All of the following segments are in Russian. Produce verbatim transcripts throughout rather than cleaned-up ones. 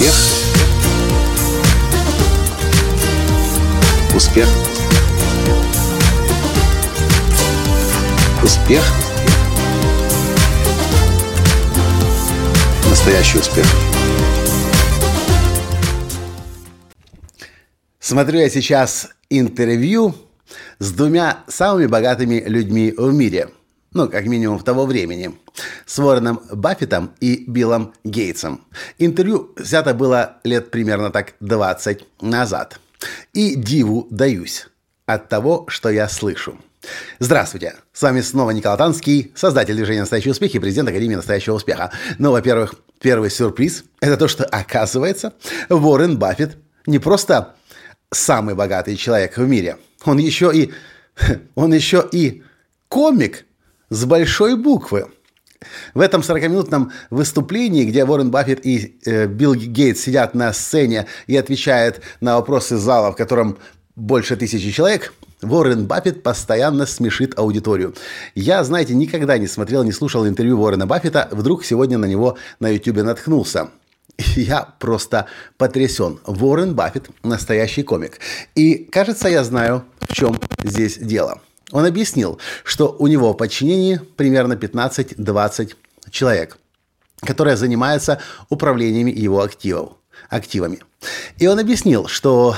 Успех. Успех. Успех. Настоящий успех. Смотрю я сейчас интервью с двумя самыми богатыми людьми в мире. Ну, как минимум, в того времени. С Уорреном Баффетом и Биллом Гейтсом. Интервью взято было лет примерно так двадцать назад. И диву даюсь от того, что я слышу. Здравствуйте, с вами снова Николай Танский, создатель движения «Настоящий успех» и президент Академии «Настоящего успеха». Ну, во-первых, первый сюрприз – это то, что, оказывается, Уоррен Баффет не просто самый богатый человек в мире, он еще и, он еще и комик с большой буквы. В этом сорокаминутном выступлении, где Уоррен Баффет и э, Билл Гейтс сидят на сцене и отвечают на вопросы зала, в котором больше тысячи человек, Уоррен Баффет постоянно смешит аудиторию. Я, знаете, никогда не смотрел, не слушал интервью Уоррена Баффета, вдруг сегодня на него на YouTube наткнулся. Я просто потрясен. Уоррен Баффет – настоящий комик. И, кажется, я знаю, в чем здесь дело. Он объяснил, что у него в подчинении примерно пятнадцать-двадцать человек, которые занимаются управлением его активов, активами. И он объяснил, что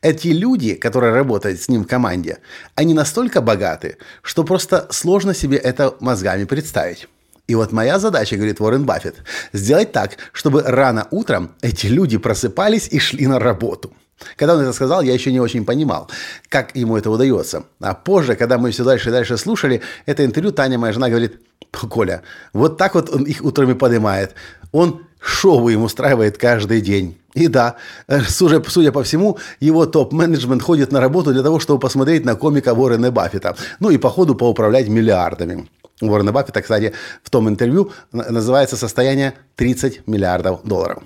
эти люди, которые работают с ним в команде, они настолько богаты, что просто сложно себе это мозгами представить. И вот моя задача, говорит Уоррен Баффет, сделать так, чтобы рано утром эти люди просыпались и шли на работу. Когда он это сказал, я еще не очень понимал, как ему это удается. А позже, когда мы все дальше и дальше слушали это интервью, Таня, моя жена, говорит: «Коля, вот так вот он их утрами поднимает. Он шоу им устраивает каждый день». И да, судя, судя по всему, его топ-менеджмент ходит на работу для того, чтобы посмотреть на комика Уоррена Баффета. Ну и, по ходу, поуправлять миллиардами. У Уоррена Баффета, кстати, в том интервью называется «Состояние тридцать миллиардов долларов».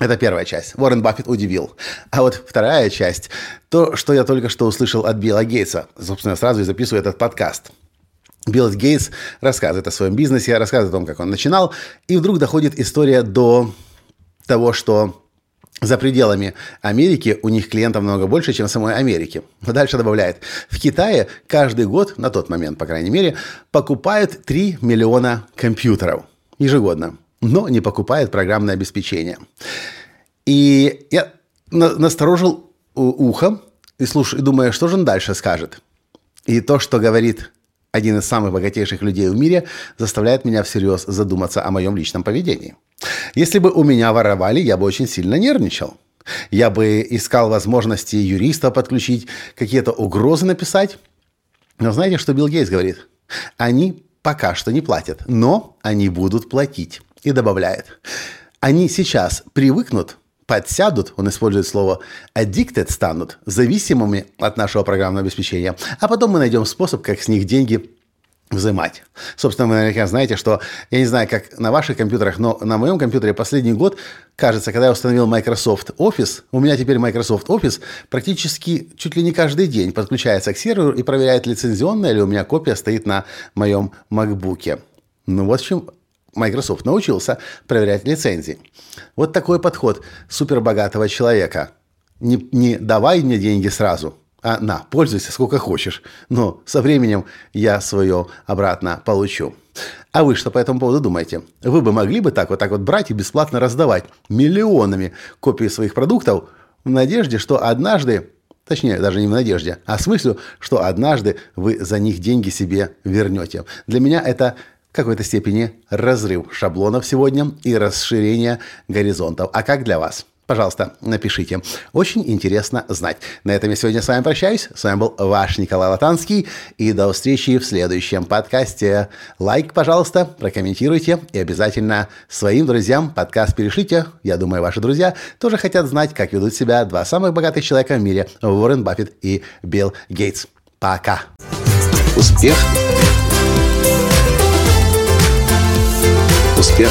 Это первая часть. Уоррен Баффет удивил. А вот вторая часть, то, что я только что услышал от Билла Гейтса. Собственно, сразу и записываю этот подкаст. Билл Гейтс рассказывает о своем бизнесе, рассказывает о том, как он начинал. И вдруг доходит история до того, что за пределами Америки у них клиентов много больше, чем в самой Америке. Дальше добавляет. В Китае каждый год, на тот момент, по крайней мере, покупают три миллиона компьютеров ежегодно. Но не покупает программное обеспечение. И я на- насторожил ухо и слушаю, и думаю, что же он дальше скажет. И то, что говорит один из самых богатейших людей в мире, заставляет меня всерьез задуматься о моем личном поведении. Если бы у меня воровали, я бы очень сильно нервничал. Я бы искал возможности юриста подключить, какие-то угрозы написать. Но знаете, что Билл Гейтс говорит? Они пока что не платят, но они будут платить. И добавляет. Они сейчас привыкнут, подсядут, он использует слово addicted, станут зависимыми от нашего программного обеспечения. А потом мы найдем способ, как с них деньги взимать. Собственно, вы наверняка знаете, что, я не знаю, как на ваших компьютерах, но на моем компьютере последний год, кажется, когда я установил Microsoft Office, у меня теперь Microsoft Office практически чуть ли не каждый день подключается к серверу и проверяет, лицензионная ли у меня копия стоит на моем MacBook. Ну, вот в чем... Microsoft научился проверять лицензии. Вот такой подход супербогатого человека. Не, не давай мне деньги сразу, а на, пользуйся сколько хочешь. Но со временем я свое обратно получу. А вы что по этому поводу думаете? Вы бы могли бы так вот, так вот брать и бесплатно раздавать миллионами копии своих продуктов в надежде, что однажды, точнее, даже не в надежде, а с мыслью, что однажды вы за них деньги себе вернете. Для меня это... в какой-то степени разрыв шаблонов сегодня и расширение горизонтов. А как для вас? Пожалуйста, напишите. Очень интересно знать. На этом я сегодня с вами прощаюсь. С вами был ваш Николай Латанский. И до встречи в следующем подкасте. Лайк, пожалуйста, прокомментируйте. И обязательно своим друзьям подкаст перешлите. Я думаю, ваши друзья тоже хотят знать, как ведут себя два самых богатых человека в мире. Уоррен Баффет и Билл Гейтс. Пока. Успех. Успех.